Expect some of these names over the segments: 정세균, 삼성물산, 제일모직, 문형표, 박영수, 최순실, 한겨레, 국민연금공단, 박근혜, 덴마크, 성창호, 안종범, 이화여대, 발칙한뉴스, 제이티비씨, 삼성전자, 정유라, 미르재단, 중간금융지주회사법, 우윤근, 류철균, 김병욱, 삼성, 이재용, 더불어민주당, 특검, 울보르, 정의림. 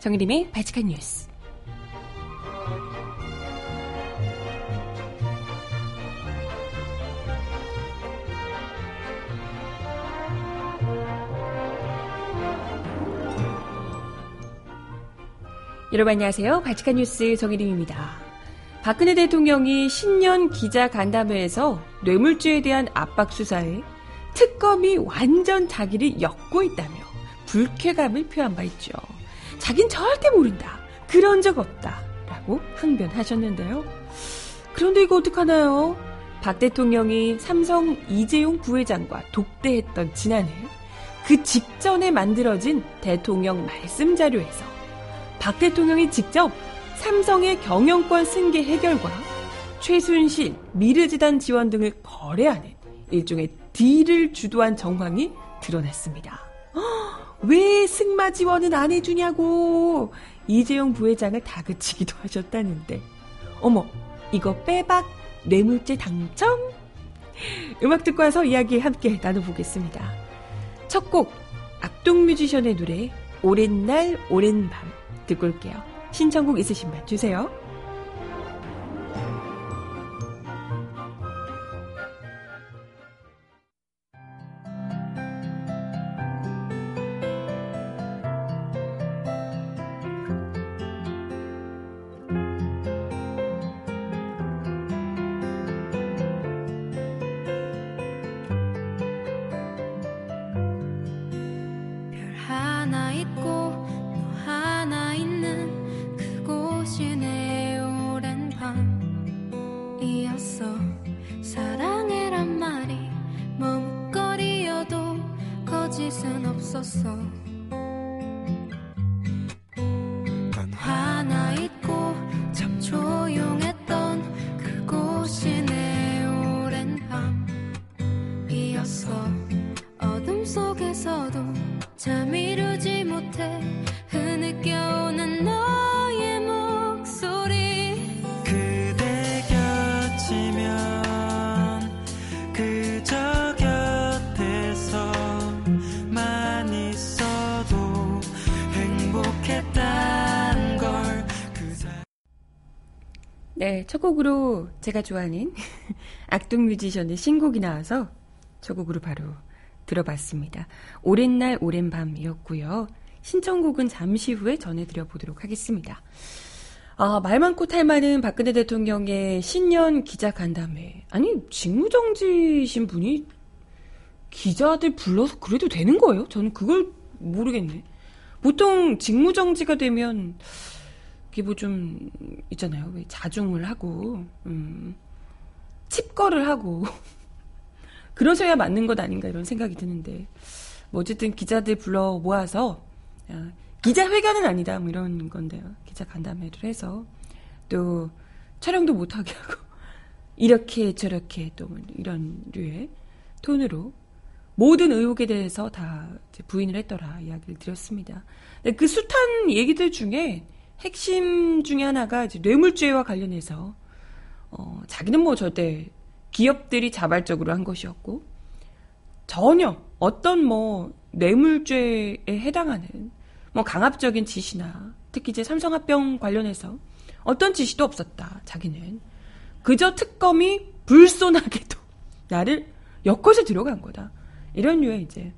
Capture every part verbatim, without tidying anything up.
정의림의 발칙한 뉴스. 여러분 안녕하세요. 발칙한 뉴스 정의림입니다. 박근혜 대통령이 신년 기자간담회에서 뇌물죄에 대한 압박 수사에 특검이 완전 자기를 엮고 있다며 불쾌감을 표한 바 있죠. 자긴 절대 모른다. 그런 적 없다. 라고 항변하셨는데요. 그런데 이거 어떡하나요? 박 대통령이 삼성 이재용 부회장과 독대했던 지난해 그 직전에 만들어진 대통령 말씀 자료에서 박 대통령이 직접 삼성의 경영권 승계 해결과 최순실, 미르재단 지원 등을 거래하는 일종의 딜을 주도한 정황이 드러났습니다. 왜 승마 지원은 안 해주냐고 이재용 부회장을 다그치기도 하셨다는데, 어머 이거 빼박 뇌물죄 당첨? 음악 듣고 와서 이야기 함께 나눠보겠습니다. 첫 곡 악동뮤지션의 노래 오랜 날 오랜 밤 듣고 올게요. 신청곡 있으신 분 주세요. 네, 첫 곡으로 제가 좋아하는 악동 뮤지션의 신곡이 나와서 첫 곡으로 바로 들어봤습니다. 오랜 날 오랜 밤이었고요. 신청곡은 잠시 후에 전해드려보도록 하겠습니다. 아, 말 많고 탈 많은 박근혜 대통령의 신년 기자간담회. 아니, 직무정지신 분이 기자들 불러서 그래도 되는 거예요? 저는 그걸 모르겠네. 보통 직무정지가 되면 뭐 좀 있잖아요. 왜 자중을 하고 음, 칩거를 하고 그러셔야 맞는 것 아닌가 이런 생각이 드는데, 뭐 어쨌든 기자들 불러 모아서 아, 기자회견은 아니다 뭐 이런 건데요. 기자간담회를 해서 또 촬영도 못하게 하고 이렇게 저렇게 또 이런 류의 톤으로 모든 의혹에 대해서 다 이제 부인을 했더라 이야기를 드렸습니다. 그 숱한 얘기들 중에 핵심 중에 하나가 이제 뇌물죄와 관련해서 어, 자기는 뭐 절대 기업들이 자발적으로 한 것이었고 전혀 어떤 뭐 뇌물죄에 해당하는 뭐 강압적인 지시나 특히 이제 삼성합병 관련해서 어떤 지시도 없었다. 자기는 그저 특검이 불손하게도 나를 엮어서 들어간 거다. 이런 류의 이제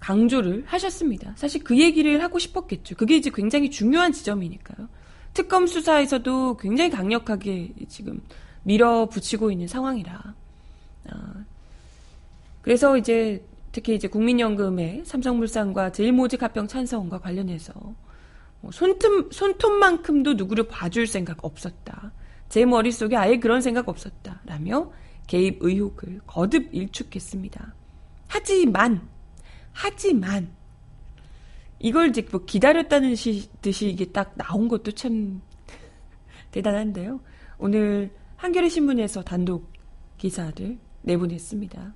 강조를 하셨습니다. 사실 그 얘기를 하고 싶었겠죠. 그게 이제 굉장히 중요한 지점이니까요. 특검 수사에서도 굉장히 강력하게 지금 밀어붙이고 있는 상황이라. 아, 그래서 이제 특히 이제 국민연금의 삼성물산과 제일모직 합병 찬성과 관련해서 뭐 손톱, 손톱만큼도 누구를 봐줄 생각 없었다. 제 머릿속에 아예 그런 생각 없었다. 라며 개입 의혹을 거듭 일축했습니다. 하지만 하지만 이걸 이제 뭐 기다렸다는 시, 듯이 이게 딱 나온 것도 참 대단한데요. 오늘 한겨레 신문에서 단독 기사를 내보냈습니다.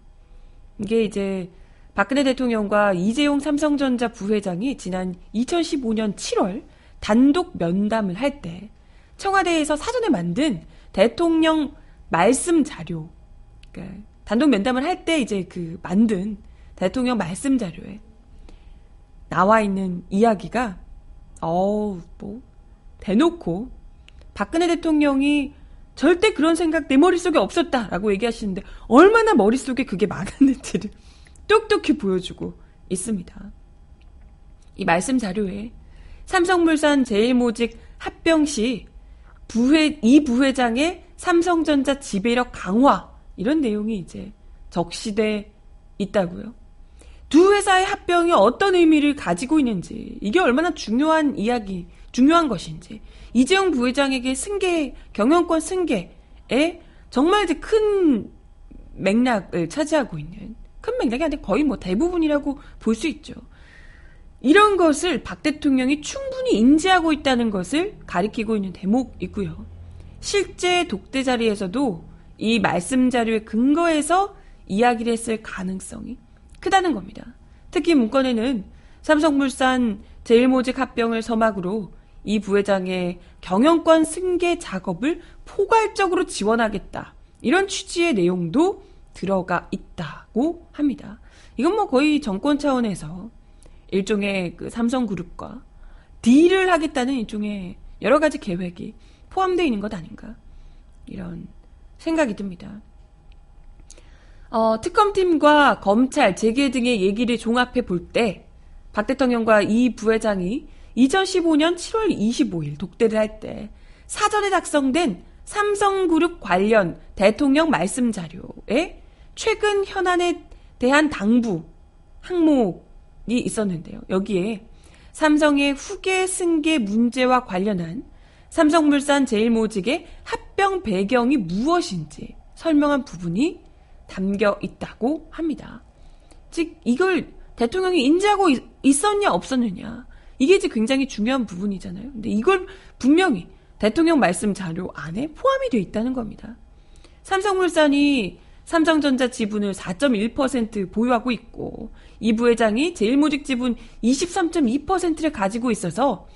이게 이제 박근혜 대통령과 이재용 삼성전자 부회장이 지난 이천십오 년 칠월 단독 면담을 할 때 청와대에서 사전에 만든 대통령 말씀 자료, 그러니까 단독 면담을 할 때 이제 그 만든 대통령 말씀 자료에 나와 있는 이야기가 어우 뭐 대놓고 박근혜 대통령이 절대 그런 생각 내 머릿속에 없었다라고 얘기하시는데 얼마나 머릿속에 그게 많았는지를 똑똑히 보여주고 있습니다. 이 말씀 자료에 삼성물산 제일모직 합병 시 부회, 이 부회장의 삼성전자 지배력 강화 이런 내용이 이제 적시돼 있다고요. 두 회사의 합병이 어떤 의미를 가지고 있는지 이게 얼마나 중요한 이야기 중요한 것인지 이재용 부회장에게 승계 경영권 승계에 정말 이제 큰 맥락을 차지하고 있는 큰 맥락이 아니라 거의 뭐 대부분이라고 볼 수 있죠. 이런 것을 박 대통령이 충분히 인지하고 있다는 것을 가리키고 있는 대목이고요. 실제 독대 자리에서도 이 말씀 자료의 근거에서 이야기를 했을 가능성이 크다는 겁니다. 특히 문건에는 삼성물산 제일모직 합병을 서막으로 이 부회장의 경영권 승계 작업을 포괄적으로 지원하겠다. 이런 취지의 내용도 들어가 있다고 합니다. 이건 뭐 거의 정권 차원에서 일종의 그 삼성그룹과 딜을 하겠다는 일종의 여러 가지 계획이 포함되어 있는 것 아닌가. 이런 생각이 듭니다. 어, 특검팀과 검찰, 재계 등의 얘기를 종합해 볼 때 박 대통령과 이 부회장이 이천십오년 칠월 이십오일 독대를 할 때 사전에 작성된 삼성그룹 관련 대통령 말씀 자료에 최근 현안에 대한 당부 항목이 있었는데요. 여기에 삼성의 후계 승계 문제와 관련한 삼성물산 제일모직의 합병 배경이 무엇인지 설명한 부분이 담겨 있다고 합니다. 즉 이걸 대통령이 인지하고 있, 있었냐 없었느냐 이게 이제 굉장히 중요한 부분이잖아요. 근데 이걸 분명히 대통령 말씀 자료 안에 포함이 되어 있다는 겁니다. 삼성물산이 삼성전자 지분을 사 점 일 퍼센트 보유하고 있고 이 부회장이 제일모직 지분 이십삼 점 이 퍼센트를 가지고 있어서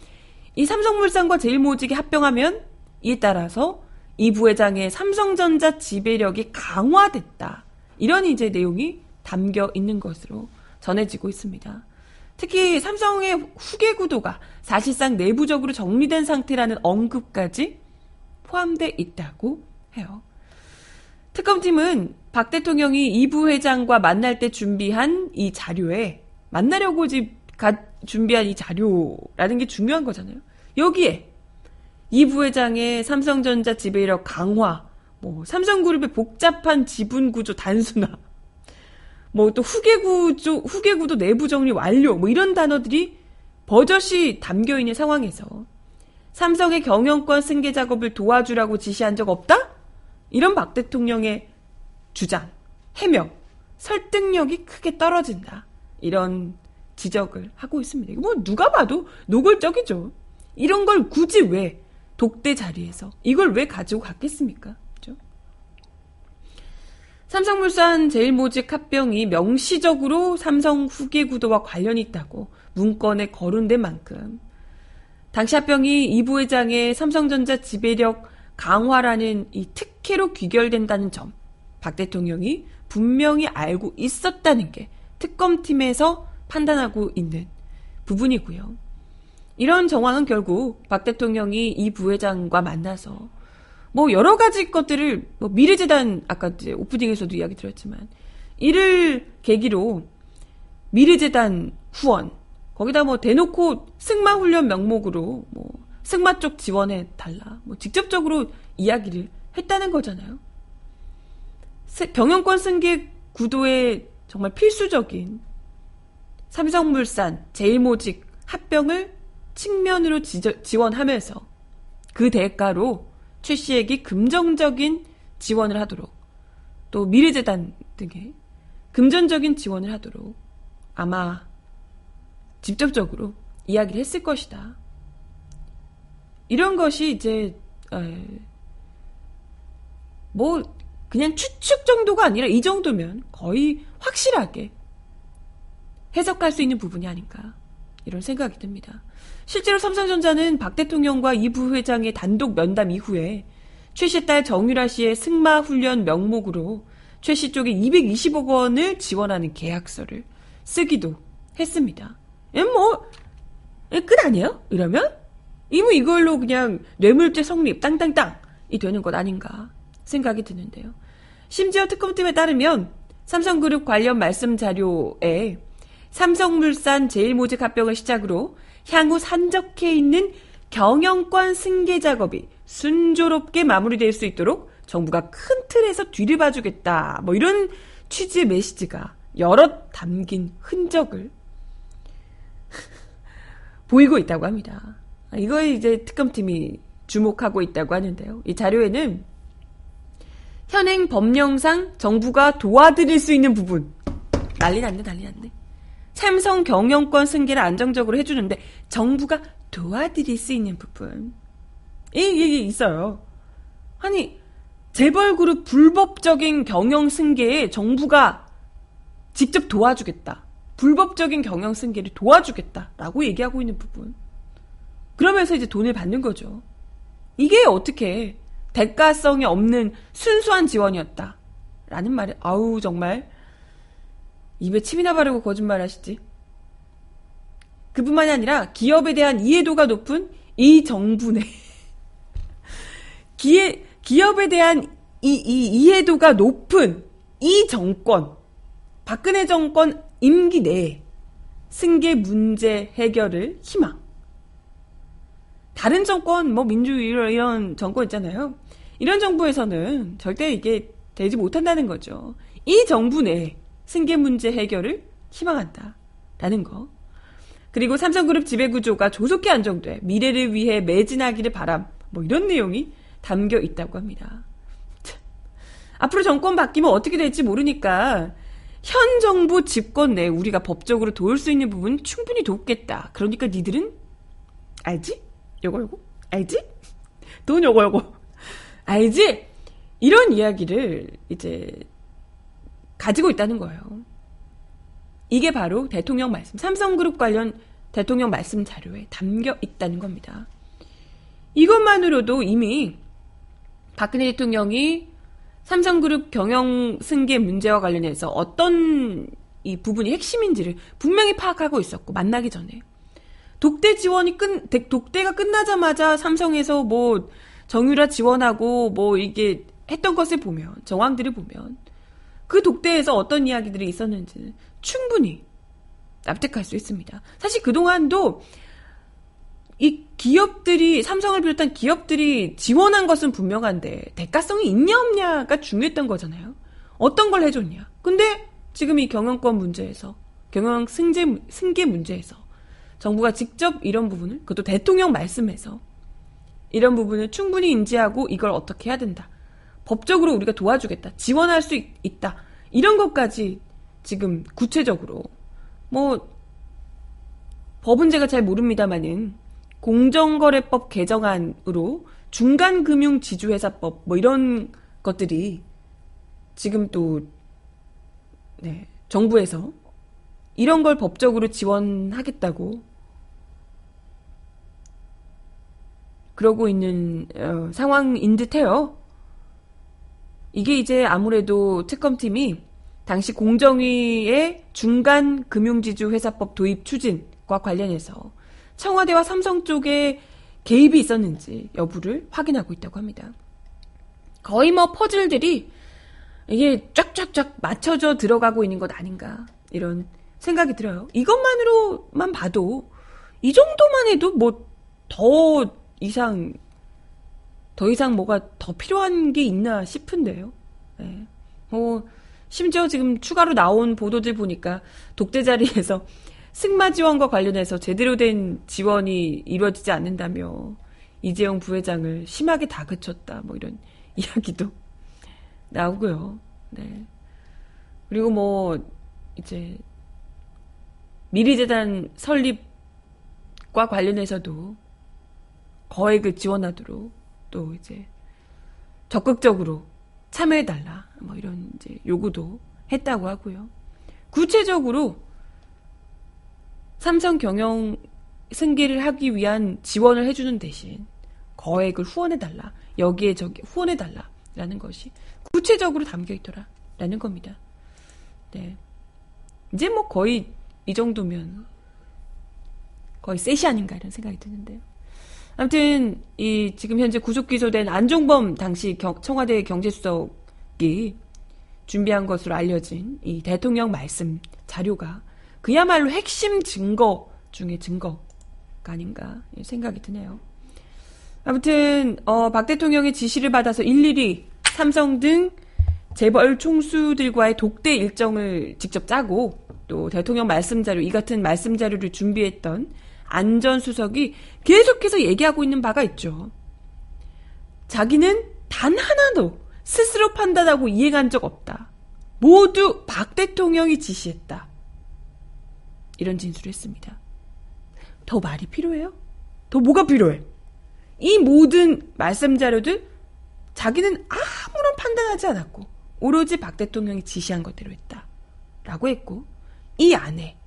이 삼성물산과 제일모직이 합병하면 이에 따라서 이 부회장의 삼성전자 지배력이 강화됐다. 이런 이제 내용이 담겨 있는 것으로 전해지고 있습니다. 특히 삼성의 후계 구도가 사실상 내부적으로 정리된 상태라는 언급까지 포함돼 있다고 해요. 특검팀은 박 대통령이 이 부회장과 만날 때 준비한 이 자료에 만나려고 준비한 이 자료라는 게 중요한 거잖아요. 여기에 이 부회장의 삼성전자 지배력 강화, 뭐 삼성그룹의 복잡한 지분 구조 단순화, 뭐 또 후계 구조, 후계 구도 내부 정리 완료, 뭐 이런 단어들이 버젓이 담겨 있는 상황에서 삼성의 경영권 승계 작업을 도와주라고 지시한 적 없다? 이런 박 대통령의 주장, 해명, 설득력이 크게 떨어진다. 이런 지적을 하고 있습니다. 뭐 누가 봐도 노골적이죠. 이런 걸 굳이 왜? 독대 자리에서 이걸 왜 가지고 갔겠습니까? 그렇죠? 삼성물산 제일모직 합병이 명시적으로 삼성 후계 구도와 관련이 있다고 문건에 거론된 만큼 당시 합병이 이 부회장의 삼성전자 지배력 강화라는 이 특혜로 귀결된다는 점 박 대통령이 분명히 알고 있었다는 게 특검팀에서 판단하고 있는 부분이고요. 이런 정황은 결국 박 대통령이 이 부회장과 만나서 뭐 여러 가지 것들을 뭐 미르재단 아까 이제 오프닝에서도 이야기 드렸지만 이를 계기로 미르재단 후원 거기다 뭐 대놓고 승마 훈련 명목으로 뭐 승마 쪽 지원해 달라 뭐 직접적으로 이야기를 했다는 거잖아요. 경영권 승계 구도에 정말 필수적인 삼성물산 제일모직 합병을 측면으로 지저, 지원하면서 그 대가로 최 씨에게 금전적인 지원을 하도록 또 미래재단 등의 금전적인 지원을 하도록 아마 직접적으로 이야기를 했을 것이다. 이런 것이 이제 에, 뭐 그냥 추측 정도가 아니라 이 정도면 거의 확실하게 해석할 수 있는 부분이 아닌가 이런 생각이 듭니다. 실제로 삼성전자는 박 대통령과 이 부회장의 단독 면담 이후에 최 씨의 딸 정유라 씨의 승마 훈련 명목으로 최 씨 쪽에 이백이십억 원을 지원하는 계약서를 쓰기도 했습니다. 뭐 끝 아니에요? 이러면 이미 이걸로 그냥 뇌물죄 성립 땅땅땅이 되는 것 아닌가 생각이 드는데요. 심지어 특검팀에 따르면 삼성그룹 관련 말씀 자료에 삼성물산 제일모직 합병을 시작으로 향후 산적해 있는 경영권 승계 작업이 순조롭게 마무리될 수 있도록 정부가 큰 틀에서 뒤를 봐주겠다. 뭐 이런 취지의 메시지가 여럿 담긴 흔적을 보이고 있다고 합니다. 이걸 이제 특검팀이 주목하고 있다고 하는데요. 이 자료에는 현행 법령상 정부가 도와드릴 수 있는 부분. 난리 났네, 난리 났네. 삼성 경영권 승계를 안정적으로 해주는데 정부가 도와드릴 수 있는 부분. 이게 있어요. 아니, 재벌그룹 불법적인 경영 승계에 정부가 직접 도와주겠다. 불법적인 경영 승계를 도와주겠다라고 얘기하고 있는 부분. 그러면서 이제 돈을 받는 거죠. 이게 어떻게 대가성이 없는 순수한 지원이었다. 라는 말이, 아우, 정말. 입에 침이나 바르고 거짓말 하시지. 그뿐만이 아니라 기업에 대한 이해도가 높은 이 정부 내. 기에, 기업에 대한 이, 이, 이해도가 높은 이 정권. 박근혜 정권 임기 내에 승계 문제 해결을 희망. 다른 정권, 뭐 민주주의 이런 정권 있잖아요. 이런 정부에서는 절대 이게 되지 못한다는 거죠. 이 정부 내에 승계 문제 해결을 희망한다라는 거. 그리고 삼성그룹 지배구조가 조속히 안정돼 미래를 위해 매진하기를 바람. 뭐 이런 내용이 담겨 있다고 합니다. 참. 앞으로 정권 바뀌면 어떻게 될지 모르니까 현 정부 집권 내에 우리가 법적으로 도울 수 있는 부분 충분히 돕겠다. 그러니까 니들은 알지? 요거 요거? 알지? 돈 요거 요거? 알지? 이런 이야기를 이제 가지고 있다는 거예요. 이게 바로 대통령 말씀, 삼성그룹 관련 대통령 말씀 자료에 담겨 있다는 겁니다. 이것만으로도 이미 박근혜 대통령이 삼성그룹 경영 승계 문제와 관련해서 어떤 이 부분이 핵심인지를 분명히 파악하고 있었고, 만나기 전에. 독대 지원이 끝, 독대가 끝나자마자 삼성에서 뭐 정유라 지원하고 뭐 이게 했던 것을 보면, 정황들을 보면, 그 독대에서 어떤 이야기들이 있었는지는 충분히 납득할 수 있습니다. 사실 그동안도 이 기업들이, 삼성을 비롯한 기업들이 지원한 것은 분명한데 대가성이 있냐 없냐가 중요했던 거잖아요. 어떤 걸 해줬냐. 근데 지금 이 경영권 문제에서, 경영 승계, 승계 문제에서 정부가 직접 이런 부분을, 그것도 대통령 말씀에서 이런 부분을 충분히 인지하고 이걸 어떻게 해야 된다. 법적으로 우리가 도와주겠다. 지원할 수 있, 있다. 이런 것까지 지금 구체적으로, 뭐 법은 제가 잘 모릅니다만은 공정거래법 개정안으로 중간금융지주회사법 뭐 이런 것들이 지금 또 네, 정부에서 이런 걸 법적으로 지원하겠다고 그러고 있는 어, 상황인 듯해요. 이게 이제 아무래도 특검팀이 당시 공정위의 중간금융지주회사법 도입 추진과 관련해서 청와대와 삼성 쪽에 개입이 있었는지 여부를 확인하고 있다고 합니다. 거의 뭐 퍼즐들이 이게 쫙쫙쫙 맞춰져 들어가고 있는 것 아닌가 이런 생각이 들어요. 이것만으로만 봐도 이 정도만 해도 뭐 더 이상 더 이상 뭐가 더 필요한 게 있나 싶은데요. 네. 뭐 심지어 지금 추가로 나온 보도들 보니까 독재 자리에서 승마 지원과 관련해서 제대로 된 지원이 이루어지지 않는다며 이재용 부회장을 심하게 다그쳤다. 뭐 이런 이야기도 나오고요. 네. 그리고 뭐 이제 미르재단 설립과 관련해서도 거액을 지원하도록 또 이제 적극적으로 참여해달라. 뭐 이런 이제 요구도 했다고 하고요. 구체적으로 삼성 경영 승계를 하기 위한 지원을 해주는 대신 거액을 후원해달라. 여기에 저기 후원해달라. 라는 것이 구체적으로 담겨있더라. 라는 겁니다. 네. 이제 뭐 거의 이 정도면 거의 셋이 아닌가 이런 생각이 드는데요. 아무튼 이 지금 현재 구속 기소된 안종범 당시 경, 청와대 경제수석이 준비한 것으로 알려진 이 대통령 말씀 자료가 그야말로 핵심 증거 중에 증거가 아닌가 생각이 드네요. 아무튼 어, 박 대통령의 지시를 받아서 일일이 삼성 등 재벌 총수들과의 독대 일정을 직접 짜고 또 대통령 말씀 자료, 이 같은 말씀 자료를 준비했던 안 전 수석이 계속해서 얘기하고 있는 바가 있죠. 자기는 단 하나도 스스로 판단하고 이행한 적 없다. 모두 박 대통령이 지시했다. 이런 진술을 했습니다. 더 말이 필요해요? 더 뭐가 필요해? 이 모든 말씀 자료들 자기는 아무런 판단하지 않았고 오로지 박 대통령이 지시한 것대로 했다. 라고 했고 이 안에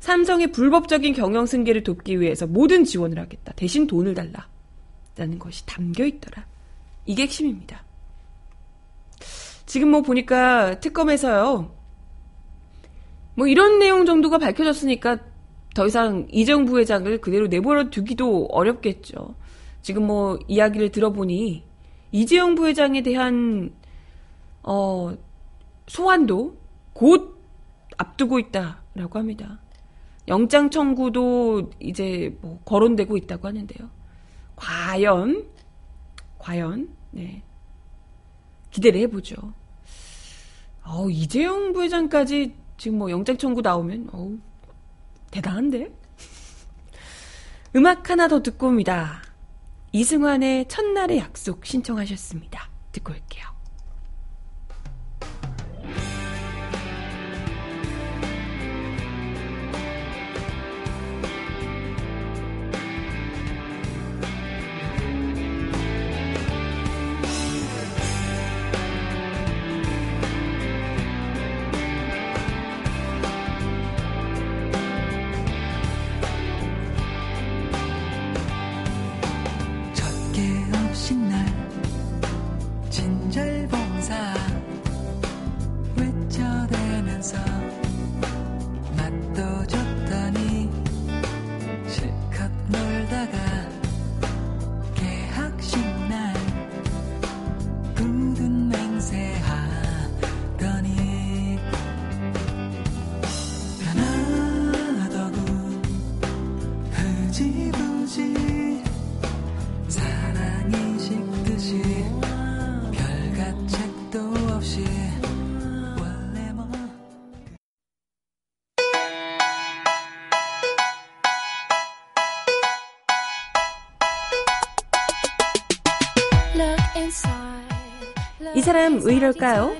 삼성의 불법적인 경영 승계를 돕기 위해서 모든 지원을 하겠다. 대신 돈을 달라. 라는 것이 담겨있더라. 이게 핵심입니다. 지금 뭐 보니까 특검에서요. 뭐 이런 내용 정도가 밝혀졌으니까 더 이상 이재용 부회장을 그대로 내버려 두기도 어렵겠죠. 지금 뭐 이야기를 들어보니 이재용 부회장에 대한 어, 소환도 곧 앞두고 있다라고 합니다. 영장 청구도 이제 뭐 거론되고 있다고 하는데요. 과연 과연 네. 기대를 해보죠. 어, 이재용 부회장까지 지금 뭐 영장 청구 나오면 어우 대단한데? 음악 하나 더 듣고 옵니다. 이승환의 첫날의 약속 신청하셨습니다. 듣고 올게요. 이 사람 왜 이럴까요?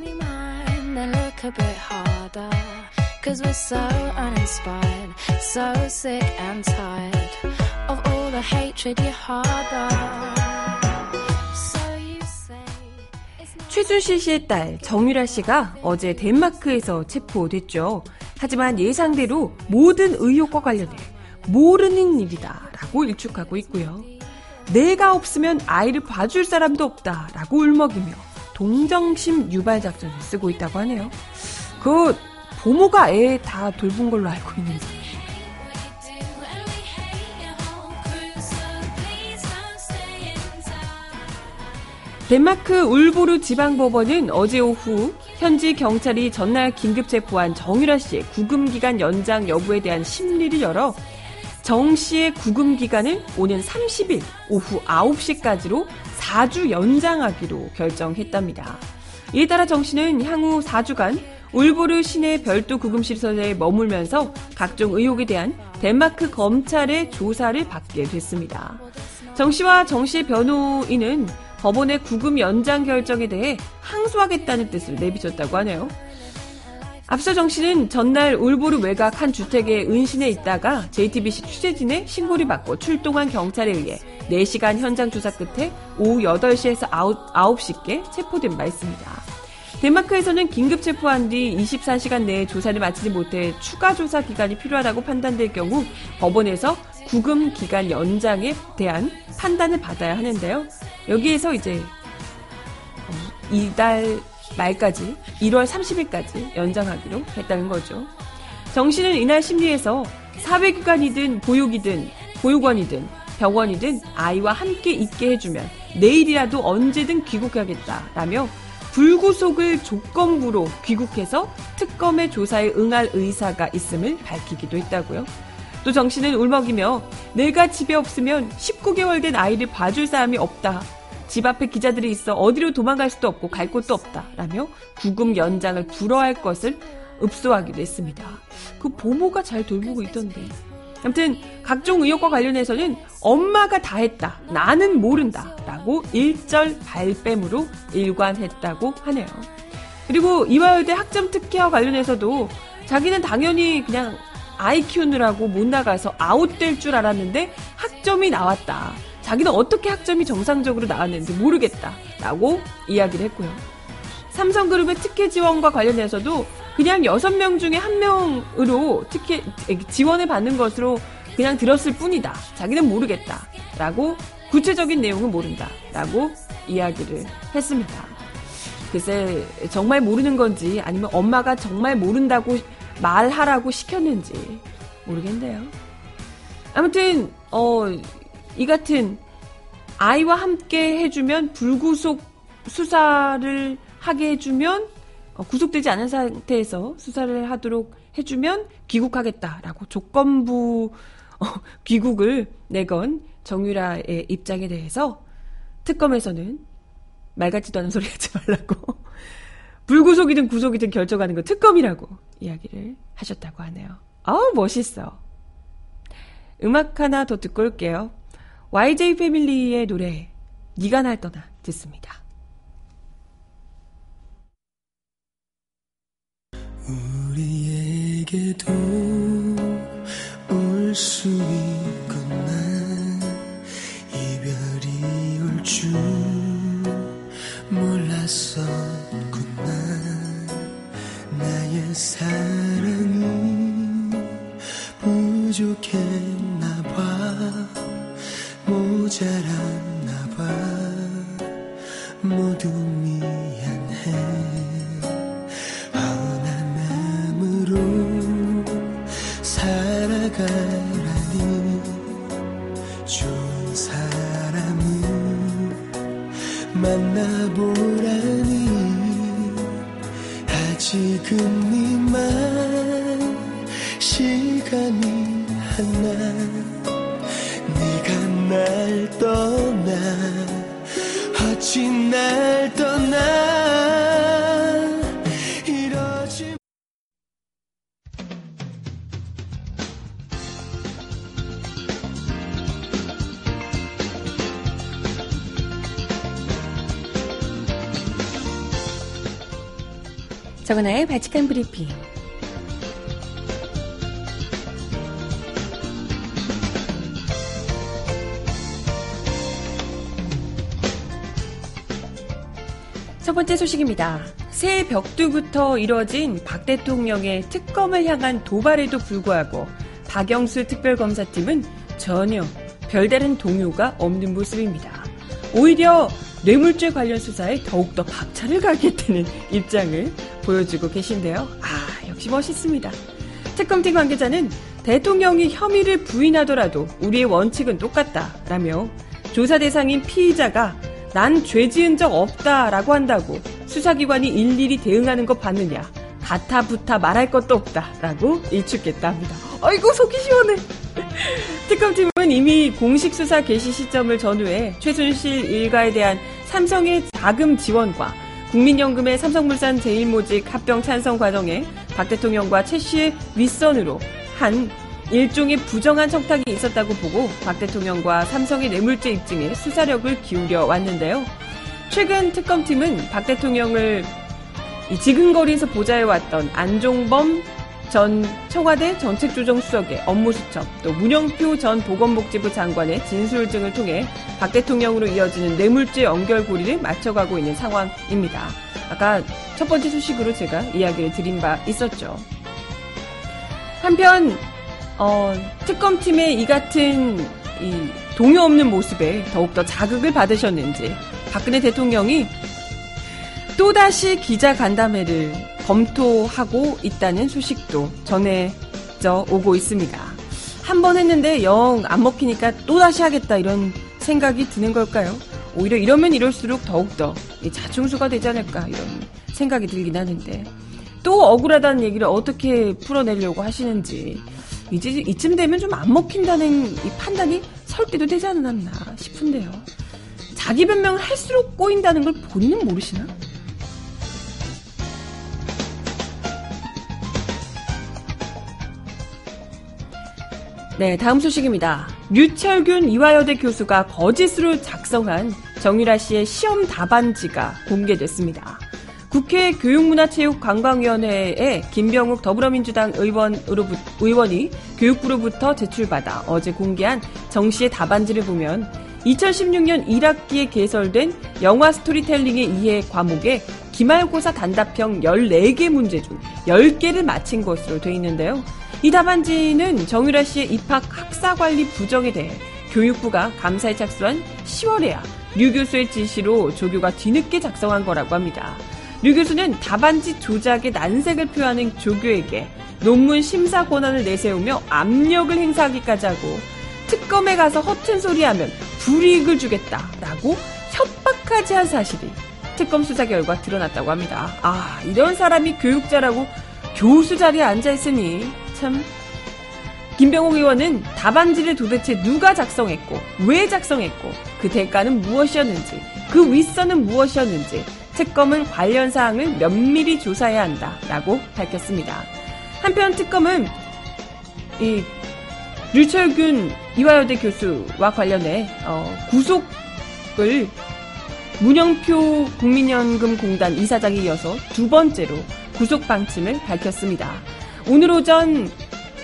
최순실 씨의 딸 정유라 씨가 어제 덴마크에서 체포됐죠. 하지만 예상대로 모든 의혹과 관련해 모르는 일이다 라고 일축하고 있고요. 내가 없으면 아이를 봐줄 사람도 없다 라고 울먹이며 동정심 유발 작전을 쓰고 있다고 하네요. 그 부모가 애 다 돌본 걸로 알고 있는데 덴마크 울보르 지방법원은 어제 오후 현지 경찰이 전날 긴급 체포한 정유라 씨의 구금기간 연장 여부에 대한 심리를 열어 정 씨의 구금기간을 오는 삼십일 오후 아홉 시까지로 사 주 연장하기로 결정했답니다. 이에 따라 정 씨는 향후 사 주간 울보르 시내 별도 구금시설에 머물면서 각종 의혹에 대한 덴마크 검찰의 조사를 받게 됐습니다. 정 씨와 정 씨의 변호인은 법원의 구금 연장 결정에 대해 항소하겠다는 뜻을 내비쳤다고 하네요. 앞서 정 씨는 전날 울보르 외곽 한 주택에 은신해 있다가 제이티비씨 취재진의 신고를 받고 출동한 경찰에 의해 네 시간 현장 조사 끝에 오후 여덟 시에서 아홉 시께 체포된 바 있습니다. 덴마크에서는 긴급 체포한 뒤 이십사 시간 내에 조사를 마치지 못해 추가 조사 기간이 필요하다고 판단될 경우 법원에서 구금 기간 연장에 대한 판단을 받아야 하는데요. 여기에서 이제 이달 말까지 일월 삼십 일까지 연장하기로 했다는 거죠. 정 씨는 이날 심리에서 사회기관이든 보육이든 보육원이든 병원이든 아이와 함께 있게 해주면 내일이라도 언제든 귀국하겠다라며 불구속을 조건부로 귀국해서 특검의 조사에 응할 의사가 있음을 밝히기도 했다고요. 또 정 씨는 울먹이며 내가 집에 없으면 십구 개월 된 아이를 봐줄 사람이 없다. 집 앞에 기자들이 있어 어디로 도망갈 수도 없고 갈 곳도 없다라며 구금 연장을 불허할 것을 읍소하기도 했습니다. 그 보모가 잘 돌보고 있던데. 아무튼 각종 의혹과 관련해서는 엄마가 다 했다, 나는 모른다 라고 일절 발뺌으로 일관했다고 하네요. 그리고 이화여대 학점특혜와 관련해서도 자기는 당연히 그냥 아이 키우느라고 못 나가서 아웃될 줄 알았는데 학점이 나왔다. 자기는 어떻게 학점이 정상적으로 나왔는지 모르겠다 라고 이야기를 했고요. 삼성그룹의 특혜 지원과 관련해서도 그냥 여섯 명 중에 한 명으로 특혜 지원을 받는 것으로 그냥 들었을 뿐이다. 자기는 모르겠다 라고 구체적인 내용은 모른다 라고 이야기를 했습니다. 글쎄 정말 모르는 건지 아니면 엄마가 정말 모른다고 말하라고 시켰는지 모르겠네요. 아무튼 어, 이 같은 아이와 함께 해주면 불구속 수사를 하게 해주면 구속되지 않은 상태에서 수사를 하도록 해주면 귀국하겠다라고 조건부 귀국을 내건 정유라의 입장에 대해서 특검에서는 말 같지도 않은 소리 하지 말라고 불구속이든 구속이든 결정하는 거 특검이라고 이야기를 하셨다고 하네요. 아우 멋있어. 음악 하나 더 듣고 올게요. 와이제이 패밀리의 노래 니가 날 떠나 듣습니다. 우리에게도 올 수 있구나 이별이 올 줄 몰랐었구나 나의 사랑이 부족했나 봐 모자랐나 봐 모두 미안해 가라니 좋은 사람을 만나보라니 아직은 네만 시간이 하나 네가 날 떠나 어찌 날 떠나 정은아의 발칙한 브리핑. 첫 번째 소식입니다. 새해 벽두부터 이뤄진 박 대통령의 특검을 향한 도발에도 불구하고 박영수 특별검사팀은 전혀 별다른 동요가 없는 모습입니다. 오히려 뇌물죄 관련 수사에 더욱더 박차를 가하겠다는 입장을 보여주고 계신데요. 아, 역시 멋있습니다. 특검팀 관계자는 대통령이 혐의를 부인하더라도 우리의 원칙은 똑같다라며 조사 대상인 피의자가 난 죄 지은 적 없다라고 한다고 수사기관이 일일이 대응하는 것 봤느냐 가타부타 말할 것도 없다라고 일축했다 합니다. 아이고 속이 시원해. 특검팀은 이미 공식 수사 개시 시점을 전후해 최순실 일가에 대한 삼성의 자금 지원과 국민연금의 삼성물산 제일모직 합병 찬성 과정에 박 대통령과 최 씨의 윗선으로 한 일종의 부정한 청탁이 있었다고 보고 박 대통령과 삼성의 뇌물죄 입증에 수사력을 기울여 왔는데요. 최근 특검팀은 박 대통령을 지근거리에서 보좌해왔던 안종범 전 청와대 정책조정수석의 업무수첩, 또 문형표 전 보건복지부 장관의 진술 등을 통해 박 대통령으로 이어지는 뇌물죄 연결고리를 맞춰가고 있는 상황입니다. 아까 첫 번째 소식으로 제가 이야기를 드린 바 있었죠. 한편 어, 특검팀의 이 같은 이 동요 없는 모습에 더욱더 자극을 받으셨는지 박근혜 대통령이 또다시 기자 간담회를 검토하고 있다는 소식도 전해져 오고 있습니다. 한 번 했는데 영 안 먹히니까 또 다시 하겠다 이런 생각이 드는 걸까요? 오히려 이러면 이럴수록 더욱더 자충수가 되지 않을까 이런 생각이 들긴 하는데 또 억울하다는 얘기를 어떻게 풀어내려고 하시는지 이제, 이쯤 되면 좀 안 먹힌다는 이 판단이 설 때도 되지 않았나 싶은데요. 자기 변명을 할수록 꼬인다는 걸 본인은 모르시나? 네, 다음 소식입니다. 류철균 이화여대 교수가 거짓으로 작성한 정유라 씨의 시험 답안지가 공개됐습니다. 국회 교육문화체육관광위원회에 김병욱 더불어민주당 의원으로, 의원이 교육부로부터 제출받아 어제 공개한 정 씨의 답안지를 보면 이천십육 년 일 학기에 개설된 영화 스토리텔링의 이해 과목에 기말고사 단답형 열네 개 문제 중 열 개를 마친 것으로 돼 있는데요. 이 답안지는 정유라 씨의 입학 학사관리 부정에 대해 교육부가 감사에 착수한 시월에야 류 교수의 지시로 조교가 뒤늦게 작성한 거라고 합니다. 류 교수는 답안지 조작의 난색을 표하는 조교에게 논문 심사 권한을 내세우며 압력을 행사하기까지 하고 특검에 가서 허튼 소리하면 불이익을 주겠다라고 협박까지 한 사실이 특검 수사 결과 드러났다고 합니다. 아, 이런 사람이 교육자라고 교수 자리에 앉아있으니 참. 김병욱 의원은 답안지를 도대체 누가 작성했고 왜 작성했고 그 대가는 무엇이었는지 그 윗선은 무엇이었는지 특검은 관련 사항을 면밀히 조사해야 한다라고 밝혔습니다. 한편 특검은 이 류철균 이화여대 교수와 관련해 어, 구속을 문형표 국민연금공단 이사장에 이어서 두 번째로 구속 방침을 밝혔습니다. 오늘 오전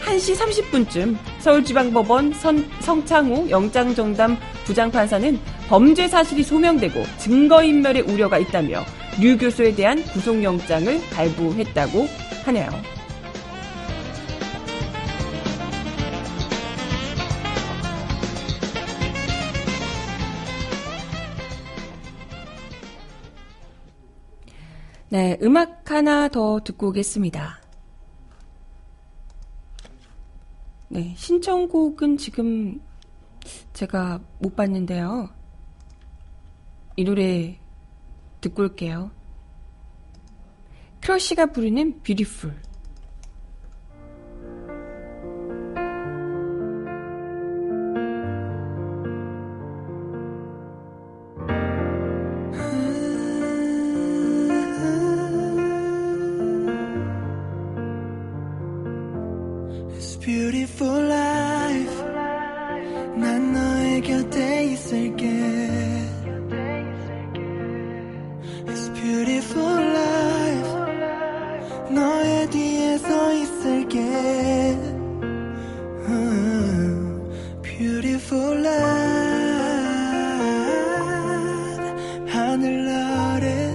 한 시 삼십 분쯤 서울지방법원 선, 성창호 영장정담 부장판사는 범죄 사실이 소명되고 증거인멸의 우려가 있다며 류 교수에 대한 구속영장을 발부했다고 하네요. 네, 음악 하나 더 듣고 오겠습니다. 네, 신청곡은 지금 제가 못 봤는데요. 이 노래 듣고 올게요. 크러쉬가 부르는 Beautiful. Beautiful life 난 너의 곁에 있을게 It's beautiful life 너의 뒤에 서 있을게 uh, Beautiful life 하늘 아래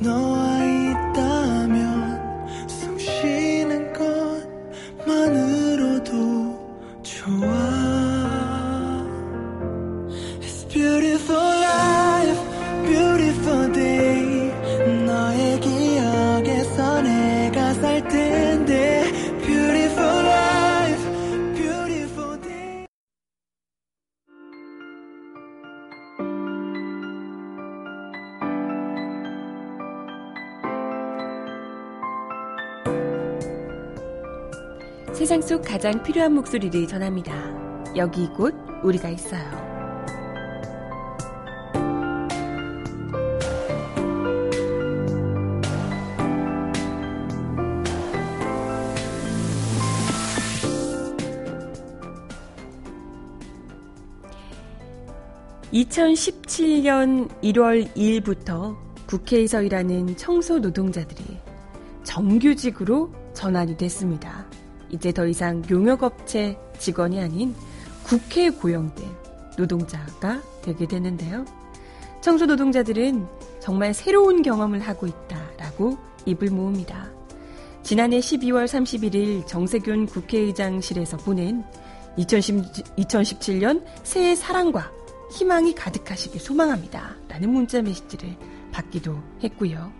너와 있다면 숨 쉬는 것만은 세상 속 가장 필요한 목소리를 전합니다. 여기 이곳 우리가 있어요. 이천십칠 년 일월 일일부터 국회에서 일하는 청소 노동자들이 정규직으로 전환이 됐습니다. 이제 더 이상 용역업체 직원이 아닌 국회에 고용된 노동자가 되게 되는데요. 청소 노동자들은 정말 새로운 경험을 하고 있다라고 입을 모읍니다. 지난해 십이월 삼십일일 정세균 국회의장실에서 보낸 이천십칠 년 새해 사랑과 희망이 가득하시길 소망합니다. 라는 문자 메시지를 받기도 했고요.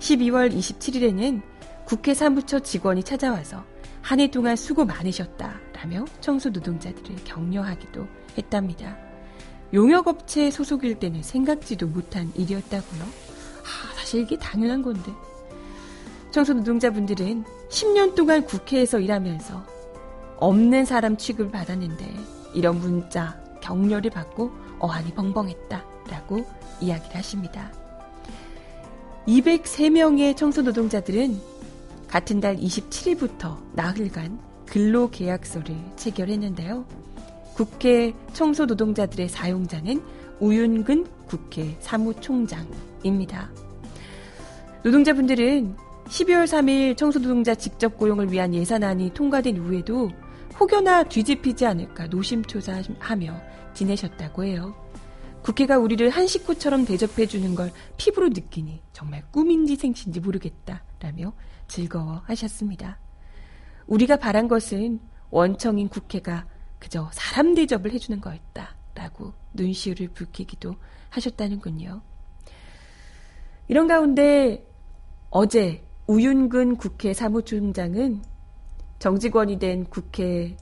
십이월 이십칠일에는 국회 사무처 직원이 찾아와서 한 해 동안 수고 많으셨다 라며 청소 노동자들을 격려하기도 했답니다. 용역업체 소속일 때는 생각지도 못한 일이었다고요? 아, 사실 이게 당연한 건데. 청소 노동자분들은 십 년 동안 국회에서 일하면서 없는 사람 취급을 받았는데 이런 문자, 격려를 받고 어안이 벙벙했다라고 이야기를 하십니다. 이백세 명의 청소 노동자들은 같은 달 이십칠일부터 나흘간 근로계약서를 체결했는데요. 국회 청소 노동자들의 사용자는 우윤근 국회 사무총장입니다. 노동자분들은 십이월 삼일 청소 노동자 직접 고용을 위한 예산안이 통과된 이후에도 혹여나 뒤집히지 않을까 노심초사하며 지내셨다고 해요. 국회가 우리를 한 식구처럼 대접해주는 걸 피부로 느끼니 정말 꿈인지 생신지 모르겠다라며 즐거워하셨습니다. 우리가 바란 것은 원청인 국회가 그저 사람 대접을 해주는 거였다라고 눈시울을 붉히기도 하셨다는군요. 이런 가운데 어제 우윤근 국회 사무총장은 정직원이 된 국회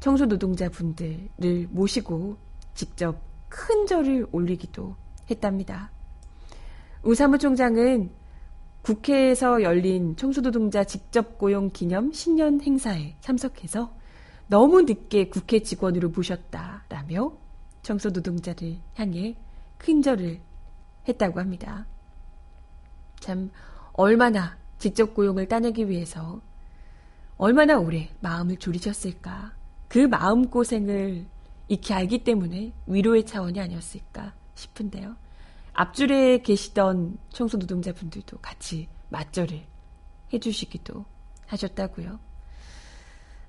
청소노동자분들을 모시고 직접 큰 절을 올리기도 했답니다. 우 사무총장은 국회에서 열린 청소노동자 직접 고용 기념 신년 행사에 참석해서 너무 늦게 국회 직원으로 모셨다라며 청소노동자를 향해 큰 절을 했다고 합니다. 참 얼마나 직접 고용을 따내기 위해서 얼마나 오래 마음을 졸이셨을까. 그 마음고생을 익히 알기 때문에 위로의 차원이 아니었을까 싶은데요. 앞줄에 계시던 청소노동자분들도 같이 맞절을 해주시기도 하셨다고요.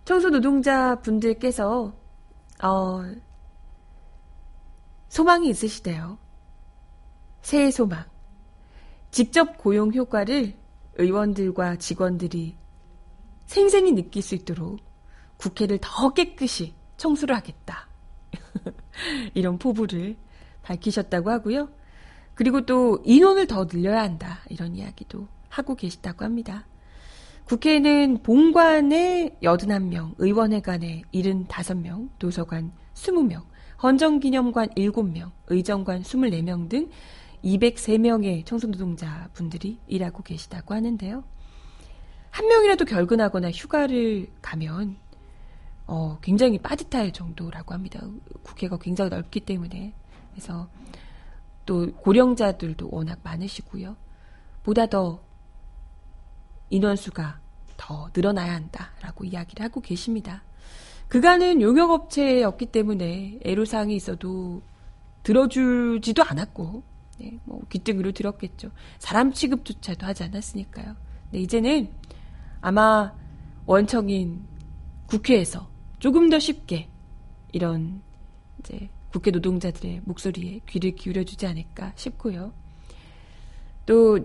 청소노동자분들께서 어, 소망이 있으시대요. 새해 소망. 직접 고용 효과를 의원들과 직원들이 생생히 느낄 수 있도록 국회를 더 깨끗이 청소를 하겠다. 이런 포부를 밝히셨다고 하고요. 그리고 또 인원을 더 늘려야 한다. 이런 이야기도 하고 계시다고 합니다. 국회에는 본관에 여든한 명, 의원회관에 일흔다섯 명, 도서관 스무 명, 헌정기념관 일곱 명, 의정관 스물네 명 등 이백세 명의 청소노동자분들이 일하고 계시다고 하는데요. 한 명이라도 결근하거나 휴가를 가면 어, 굉장히 빠듯할 정도라고 합니다. 국회가 굉장히 넓기 때문에. 그래서 또 고령자들도 워낙 많으시고요. 보다 더 인원수가 더 늘어나야 한다라고 이야기를 하고 계십니다. 그간은 용역업체였기 때문에 애로사항이 있어도 들어주지도 않았고 네, 뭐 귀등으로 들었겠죠. 사람 취급조차도 하지 않았으니까요. 근데 이제는 아마 원청인 국회에서 조금 더 쉽게 이런 이제 국회 노동자들의 목소리에 귀를 기울여주지 않을까 싶고요. 또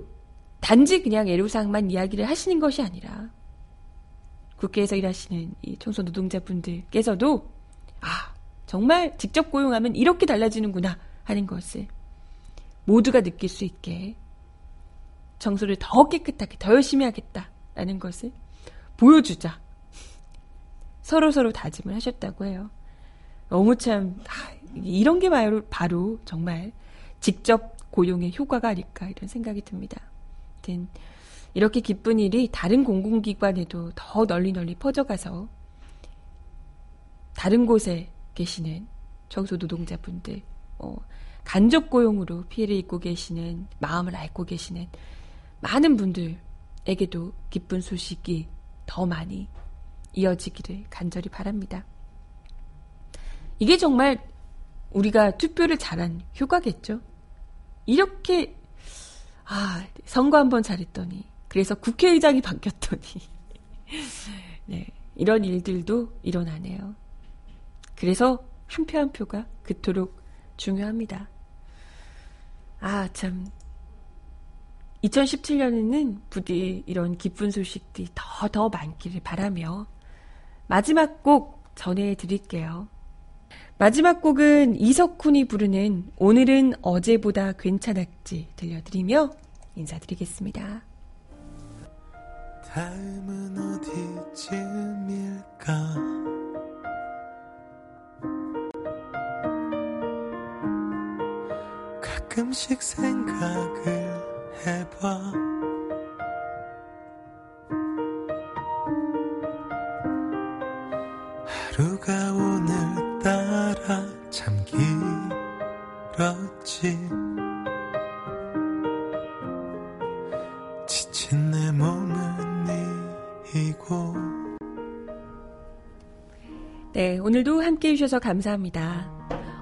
단지 그냥 애로사항만 이야기를 하시는 것이 아니라 국회에서 일하시는 이 청소 노동자분들께서도 아 정말 직접 고용하면 이렇게 달라지는구나 하는 것을 모두가 느낄 수 있게 청소를 더 깨끗하게 더 열심히 하겠다라는 것을 보여주자. 서로서로 다짐을 하셨다고 해요. 너무 참 이런 게 바로, 바로 정말 직접 고용의 효과가 아닐까 이런 생각이 듭니다. 아무튼 이렇게 기쁜 일이 다른 공공기관에도 더 널리 널리 퍼져가서 다른 곳에 계시는 청소노동자분들 어, 간접 고용으로 피해를 입고 계시는 마음을 앓고 계시는 많은 분들에게도 기쁜 소식이 더 많이 이어지기를 간절히 바랍니다. 이게 정말 우리가 투표를 잘한 효과겠죠. 이렇게 아 선거 한번 잘했더니 그래서 국회의장이 바뀌었더니 네, 이런 일들도 일어나네요. 그래서 한 표 한 표가 그토록 중요합니다. 아 참 이천십칠년에는 부디 이런 기쁜 소식들이 더 더 많기를 바라며 마지막 곡 전해드릴게요. 마지막 곡은 이석훈이 부르는 오늘은 어제보다 괜찮았지 들려드리며 인사드리겠습니다. 삶은 어디쯤일까? 가끔씩 생각을 해봐. 하루가 오늘따라 참 길었지. 지친 내 몸은 이고. 네, 오늘도 함께해 주셔서 감사합니다.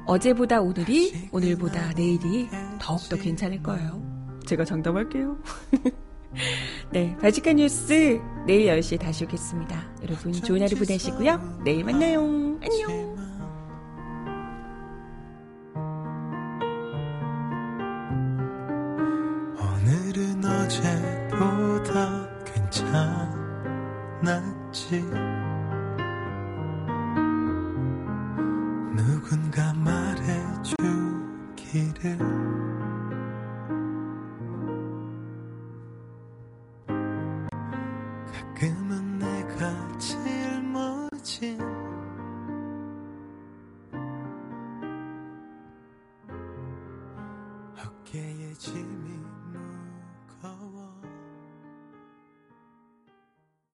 어제보다 오늘이, 오늘보다 내일이 더욱더 괜찮을 거예요. 제가 장담할게요. 네, 발칙한 뉴스 내일 열 시에 다시 오겠습니다. 여러분 좋은 하루 보내시고요. 내일 만나요. 안녕. 오늘은 어제보다 괜찮았지. 누군가 말해주기를. 가끔은 내가 짊어진 어깨에 짐